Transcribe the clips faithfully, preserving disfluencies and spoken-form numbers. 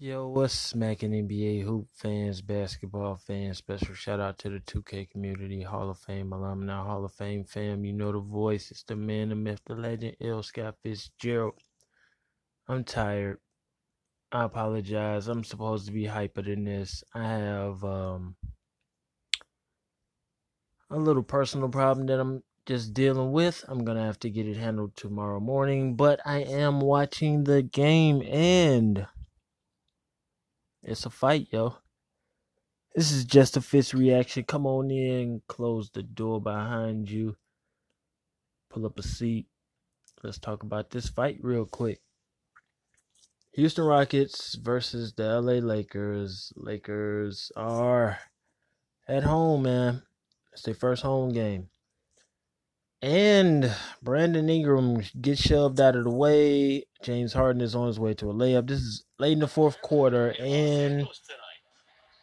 Yo, what's smacking N B A hoop fans, basketball fans? Special shout out to the two K community, Hall of Fame alumni, Hall of Fame fam. You know the voice. It's the man, the myth, the legend, L. Scott Fitzgerald. I'm tired. I apologize. I'm supposed to be hyper than this. I have um, a little personal problem that I'm just dealing with. I'm going to have to get it handled tomorrow morning. But I am watching the game and it's a fight, yo. This is just a Fitz reaction. Come on in. Close the door behind you. Pull up a seat. Let's talk about this fight real quick. Houston Rockets versus the L A Lakers. Lakers are at home, man. It's their first home game. And Brandon Ingram gets shoved out of the way. James Harden is on his way to a layup. This is late in the fourth quarter. And,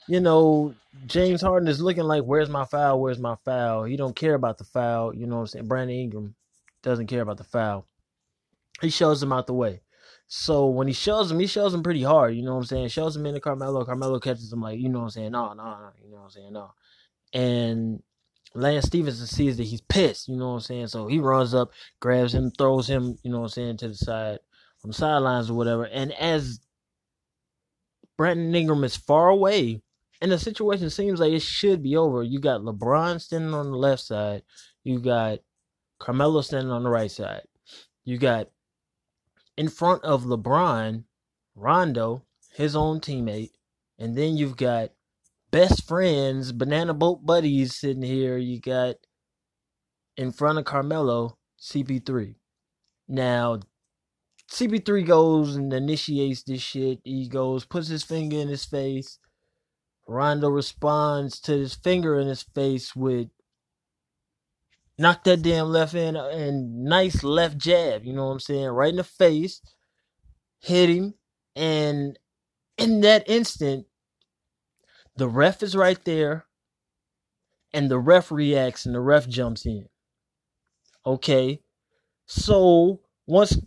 you know, James Harden is looking like, where's my foul? Where's my foul? He don't care about the foul. You know what I'm saying? Brandon Ingram doesn't care about the foul. He shoves him out the way. So when he shoves him, he shoves him pretty hard. You know what I'm saying? Shoves him into Carmelo. Carmelo catches him like, you know what I'm saying? No, no, no. You know what I'm saying? No. And Lance Stevenson sees that he's pissed, you know what I'm saying? So he runs up, grabs him, throws him, you know what I'm saying, to the side, on the sidelines or whatever. And as Brandon Ingram is far away, and the situation seems like it should be over, you got LeBron standing on the left side. You got Carmelo standing on the right side. You got, in front of LeBron, Rondo, his own teammate. And then you've got best friends, banana boat buddies sitting here. You got in front of Carmelo, C P three. Now, C P three goes and initiates this shit. He goes, puts his finger in his face. Rondo responds to his finger in his face with knock that damn left in and nice left jab. You know what I'm saying? Right in the face. Hit him. And in that instant, the ref is right there, and the ref reacts, and the ref jumps in. Okay, so once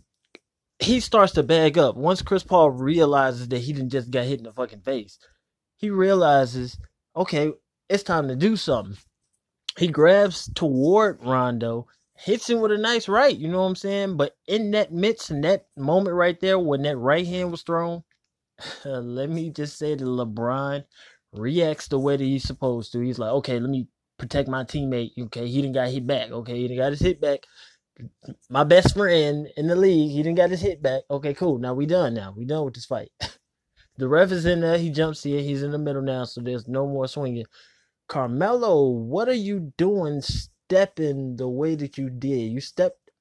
he starts to bag up, once Chris Paul realizes that he didn't just got hit in the fucking face, he realizes, okay, it's time to do something. He grabs toward Rondo, hits him with a nice right, you know what I'm saying? But in that midst, in that moment right there, when that right hand was thrown, let me just say that LeBron reacts the way that he's supposed to. He's like, okay, let me protect my teammate. Okay, he done got hit back. Okay, he done got his hit back. My best friend in the league, he done got his hit back. Okay, cool. Now we done now. We done with this fight. The ref is in there. He jumps here. He's in the middle now, so there's no more swinging. Carmelo, what are you doing stepping the way that you did? You stepped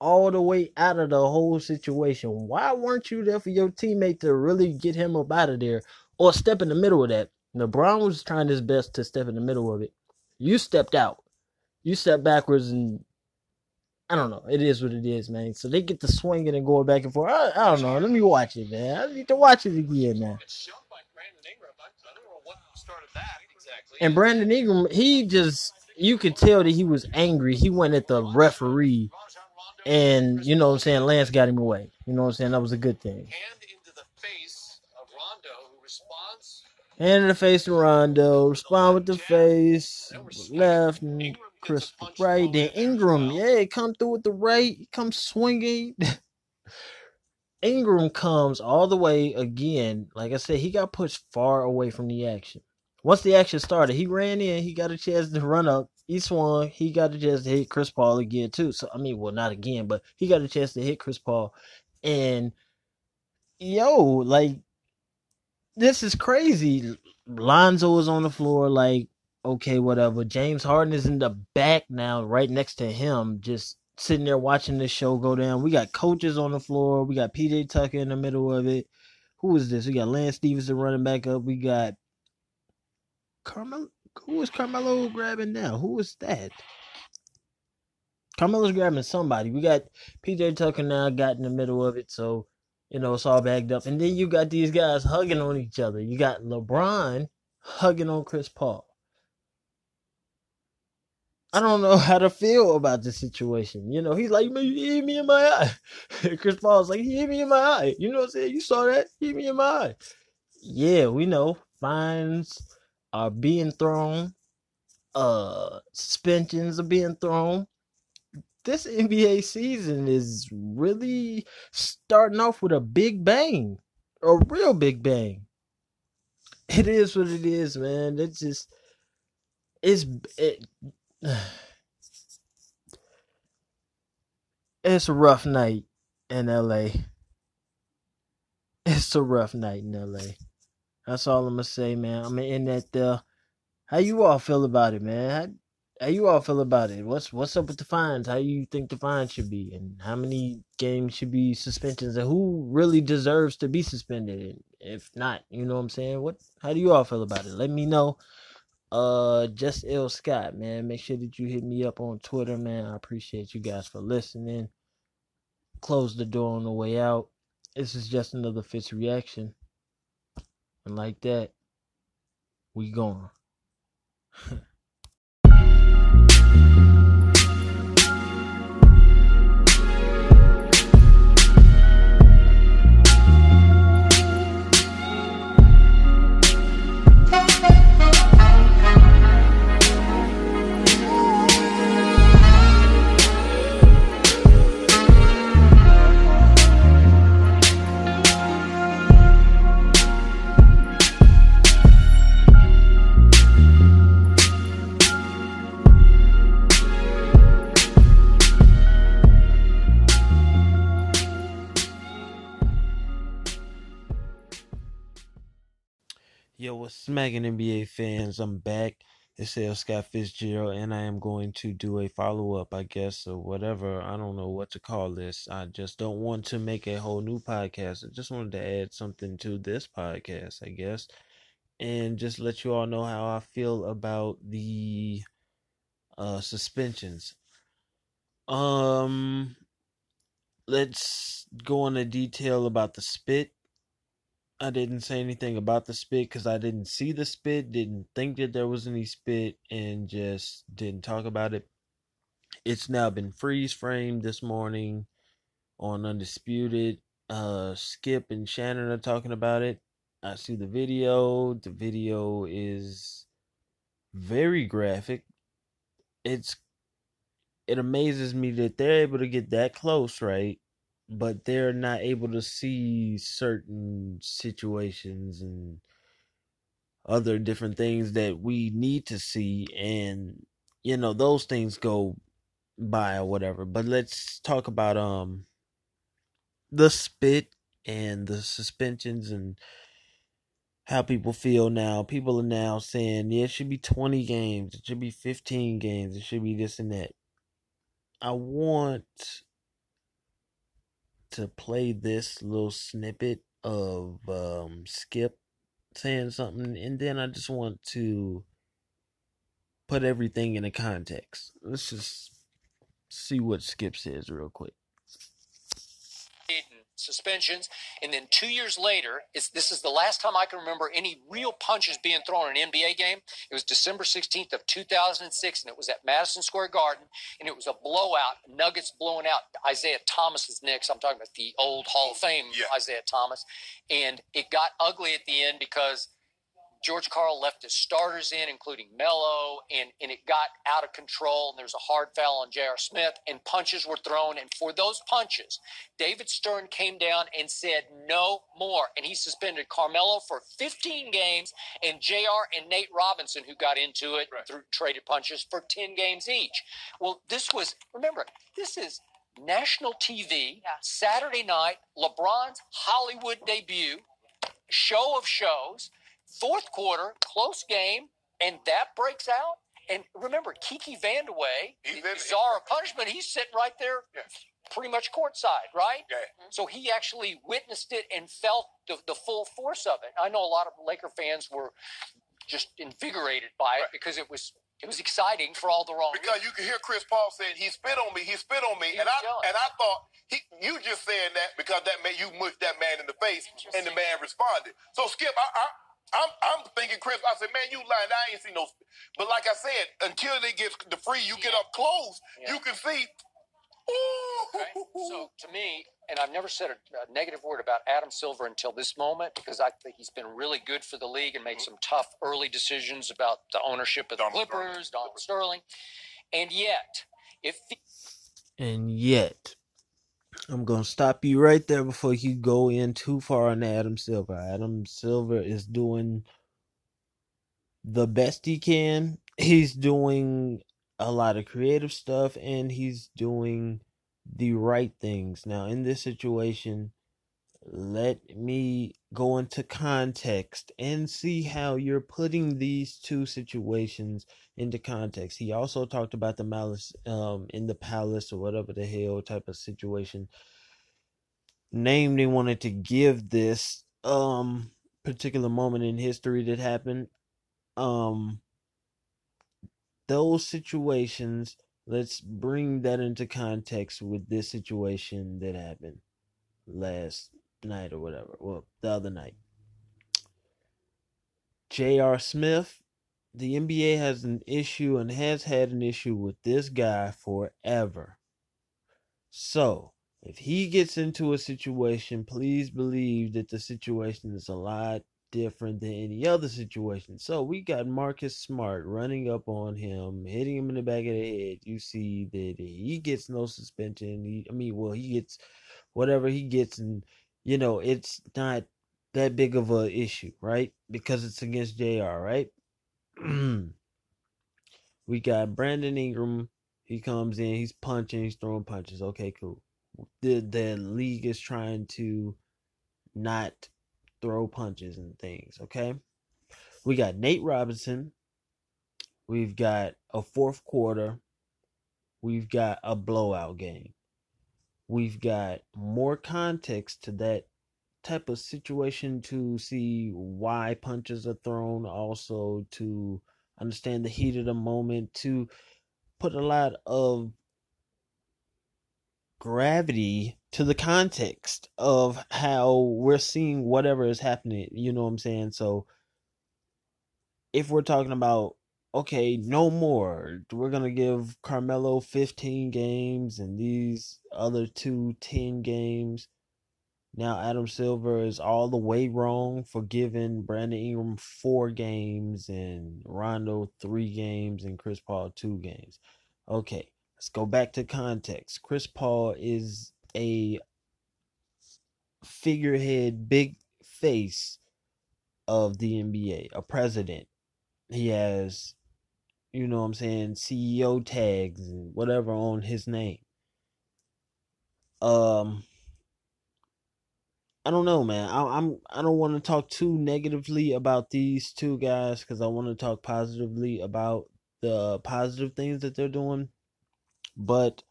all the way out of the whole situation. Why weren't you there for your teammate to really get him up out of there or step in the middle of that? LeBron was trying his best to step in the middle of it. You stepped out. You stepped backwards, and I don't know. It is what it is, man. So they get to swinging and going back and forth. I, I don't know. Let me watch it, man. I need to watch it again, man. And Brandon Ingram, he just, you could tell that he was angry. He went at the referee. And, you know what I'm saying, Lance got him away. You know what I'm saying? That was a good thing. Hand into the face of Rondo, who responds. Hand in the face of Rondo. Respond with the face. Left. And Chris right. Then Ingram, yeah, come through with the right. Come swinging. Ingram comes all the way again. Like I said, he got pushed far away from the action. Once the action started, he ran in. He got a chance to run up. He swung. He got a chance to hit Chris Paul again, too. So, I mean, well, not again, but he got a chance to hit Chris Paul. And, yo, like, this is crazy. Lonzo is on the floor, like, okay, whatever. James Harden is in the back now, right next to him, just sitting there watching this show go down. We got coaches on the floor. We got P J. Tucker in the middle of it. Who is this? We got Lance Stevenson running back up. We got Carmelo. Who is Carmelo grabbing now? Who is that? Carmelo's grabbing somebody. We got P J Tucker now got in the middle of it, so, you know, it's all bagged up. And then you got these guys hugging on each other. You got LeBron hugging on Chris Paul. I don't know how to feel about this situation. You know, he's like, man, you hit me in my eye. Chris Paul's like, he hit me in my eye. You know what I'm saying? You saw that? He hit me in my eye. yeah, we know fines are being thrown, uh, suspensions are being thrown. This N B A season is really starting off with a big bang, a real big bang. It is what it is, man. It's just, it's, it, it's a rough night in L A. It's a rough night in L A. That's all I'm going to say, man. I'm going to end that there. How you all feel about it, man? How, how you all feel about it? What's what's up with the fines? How you think the fines should be? And how many games should be suspensions? And who really deserves to be suspended? And if not, you know what I'm saying? What? How do you all feel about it? Let me know. Uh, just L. Scott, man. Make sure that you hit me up on Twitter, man. I appreciate you guys for listening. Close the door on the way out. This is just another Fitz reaction. And like that, we gone. Yo, what's smacking N B A fans? I'm back. It's L. Scott Fitzgerald, and I am going to do a follow-up, I guess, or whatever. I don't know what to call this. I just don't want to make a whole new podcast. I just wanted to add something to this podcast, I guess, and just let you all know how I feel about the uh, suspensions. Um, let's go into detail about the spit. I didn't say anything about the spit because I didn't see the spit, didn't think that there was any spit, and just didn't talk about it. It's now been freeze framed this morning on Undisputed. Uh, Skip and Shannon are talking about it. I see the video. The video is very graphic. It's it amazes me that they're able to get that close, right? But they're not able to see certain situations and other different things that we need to see. And, you know, those things go by or whatever. But let's talk about um the spit and the suspensions and how people feel now. People are now saying, yeah, it should be twenty games. It should be fifteen games. It should be this and that. I want to play this little snippet of um, Skip saying something, and then I just want to put everything in a context. Let's just see what Skip says real quick. Suspensions, and then two years later, it's, this is the last time I can remember any real punches being thrown in an N B A game. It was December sixteenth of two thousand six, and it was at Madison Square Garden, and it was a blowout. Nuggets blowing out Isiah Thomas's Knicks. I'm talking about the old Hall of Fame yeah. Isiah Thomas, and it got ugly at the end because George Karl left his starters in, including Melo, and, and it got out of control, and there's a hard foul on J R. Smith, and punches were thrown. And for those punches, David Stern came down and said no more, and he suspended Carmelo for fifteen games and J R and Nate Robinson, who got into it right. through traded punches, for ten games each. Well, this was, remember, this is national T V, yeah. Saturday night, LeBron's Hollywood debut, show of shows, fourth quarter, close game, and that breaks out. And remember, Kiki Vandeweghe, the czar of punishment, he's sitting right there yeah. pretty much courtside, right? Yeah. So he actually witnessed it and felt the, the full force of it. I know a lot of Laker fans were just invigorated by it right. because it was it was exciting for all the wrong because reasons. You could hear Chris Paul saying, he spit on me, he spit on me. He and I young. and I thought, he, you just saying that because that man, you mushed that man in the face, and the man responded. So, Skip, I... I I'm, I'm thinking, Chris, I said, man, you lying. I ain't seen no. But like I said, until they get the free, you yeah. get up close, yeah. you can see. Ooh. Right? So to me, and I've never said a, a negative word about Adam Silver until this moment, because I think he's been really good for the league and made mm-hmm. some tough early decisions about the ownership of the Donald Clippers, Sterling. Donald Sterling. And yet, if the- and yet, I'm going to stop you right there before you go in too far on Adam Silver. Adam Silver is doing the best he can. He's doing a lot of creative stuff, and he's doing the right things. Now, in this situation, let me go into context and see how you're putting these two situations into context. He also talked about the malice um, in the palace or whatever the hell type of situation name they wanted to give this um, particular moment in history that happened. Um, those situations, let's bring that into context with this situation that happened last night or whatever. Well, the other night. J R. Smith, the N B A has an issue and has had an issue with this guy forever. So, if he gets into a situation, please believe that the situation is a lot different than any other situation. So, we got Marcus Smart running up on him, hitting him in the back of the head. You see that he gets no suspension. He, I mean, well, he gets whatever he gets, and, you know, it's not that big of an issue, right? Because it's against J R, right? We got Brandon Ingram. He comes in. He's punching. He's throwing punches. Okay, cool. The, the league is trying to not throw punches and things, okay? We got Nate Robinson. We've got a fourth quarter. We've got a blowout game. We've got more context to that type of situation to see why punches are thrown, also to understand the heat of the moment, to put a lot of gravity to the context of how we're seeing whatever is happening. You know what I'm saying? So if we're talking about, okay, no more, we're going to give Carmelo fifteen games and these other two ten games. Now Adam Silver is all the way wrong for giving Brandon Ingram four games and Rondo three games and Chris Paul two games. Okay, let's go back to context. Chris Paul is a figurehead, big face of the N B A, a president. He has, you know what I'm saying, C E O tags and whatever on his name. Um, I don't know, man. I, I'm I don't want to talk too negatively about these two guys because I want to talk positively about the positive things that they're doing. But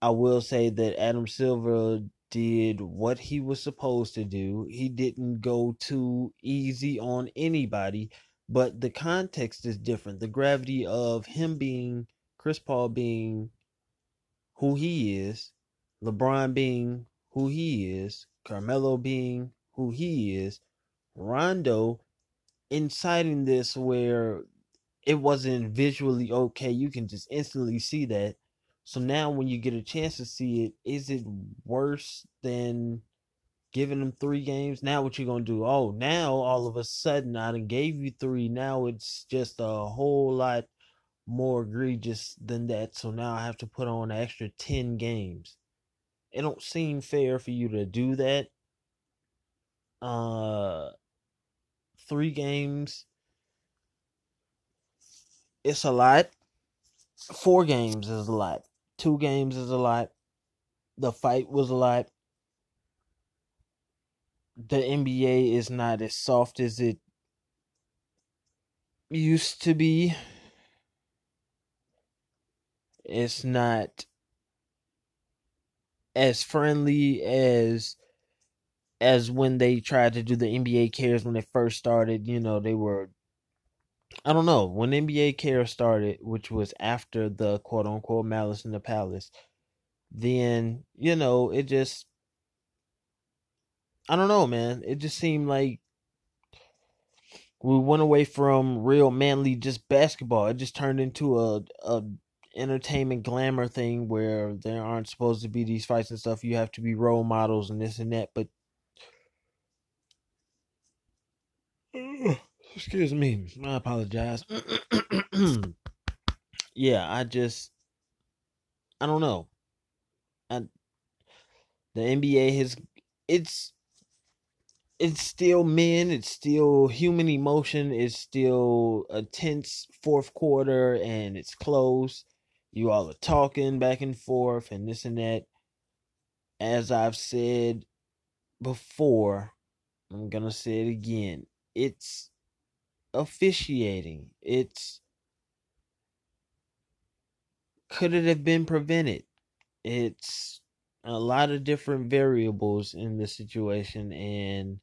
I will say that Adam Silver did what he was supposed to do. He didn't go too easy on anybody. But the context is different. The gravity of him being, Chris Paul being who he is, LeBron being who he is, Carmelo being who he is, Rondo inciting this where it wasn't visually okay. You can just instantly see that. So now when you get a chance to see it, is it worse than giving them three games? Now what you gonna do? Oh, now all of a sudden I done gave you three. Now it's just a whole lot more egregious than that. So now I have to put on an extra ten games. It don't seem fair for you to do that. Uh, three games. It's a lot. Four games is a lot. Two games is a lot. The fight was a lot. The N B A is not as soft as it used to be. It's not as friendly as as when they tried to do the N B A Cares when it first started. You know, they were, I don't know, when N B A Cares started, which was after the quote-unquote Malice in the Palace, then, you know, it just, I don't know, man. It just seemed like we went away from real manly, just basketball. It just turned into a, a entertainment glamour thing where there aren't supposed to be these fights and stuff. You have to be role models and this and that. But excuse me, I apologize. Yeah, I just, I don't know. I, the N B A has, it's, it's still men, it's still human emotion, it's still a tense fourth quarter, and it's close. You all are talking back and forth and this and that. As I've said before, I'm going to say it again. It's officiating. It's, could it have been prevented? It's a lot of different variables in the situation, and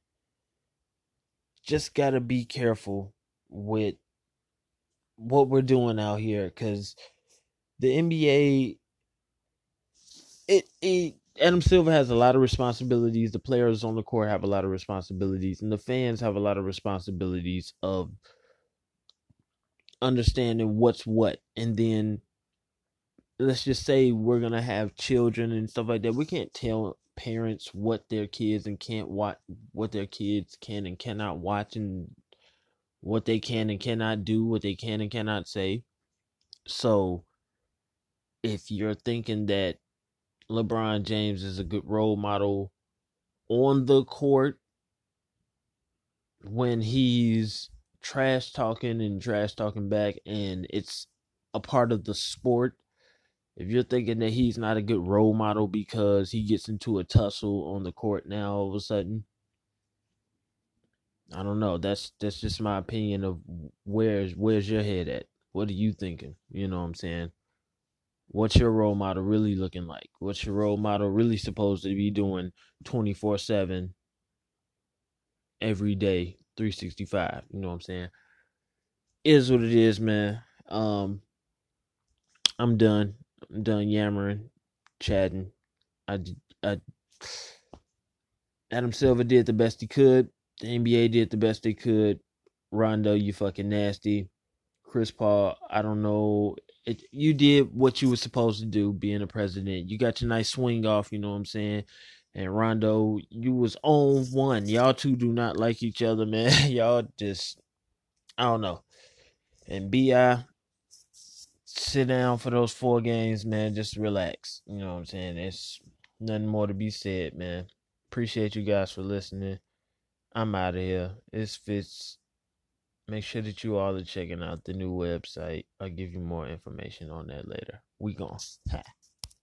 just got to be careful with what we're doing out here, because the N B A, it, it Adam Silver has a lot of responsibilities. The players on the court have a lot of responsibilities, and the fans have a lot of responsibilities of understanding what's what. And then let's just say we're going to have children and stuff like that. We can't tell parents what their kids and can't watch, what their kids can and cannot watch, and what they can and cannot do, what they can and cannot say. So if you're thinking that LeBron James is a good role model on the court when he's trash talking and trash talking back, and it's a part of the sport, if you're thinking that he's not a good role model because he gets into a tussle on the court now all of a sudden, I don't know. That's that's just my opinion of where's where's your head at? What are you thinking? You know what I'm saying? What's your role model really looking like? What's your role model really supposed to be doing twenty-four seven every day, three sixty-five? You know what I'm saying? It is what it is, man. Um, I'm done. I'm done yammering, chatting. I, I, Adam Silver did the best he could. The N B A did the best they could. Rondo, you fucking nasty. Chris Paul, I don't know. It, you did what you were supposed to do being a president. You got your nice swing off, you know what I'm saying? And Rondo, you was on one. Y'all two do not like each other, man. Y'all just, I don't know. And B I, sit down for those four games, man. Just relax. You know what I'm saying? There's nothing more to be said, man. Appreciate you guys for listening. I'm out of here. It's Fitz. Make sure that you all are checking out the new website. I'll give you more information on that later. We gone.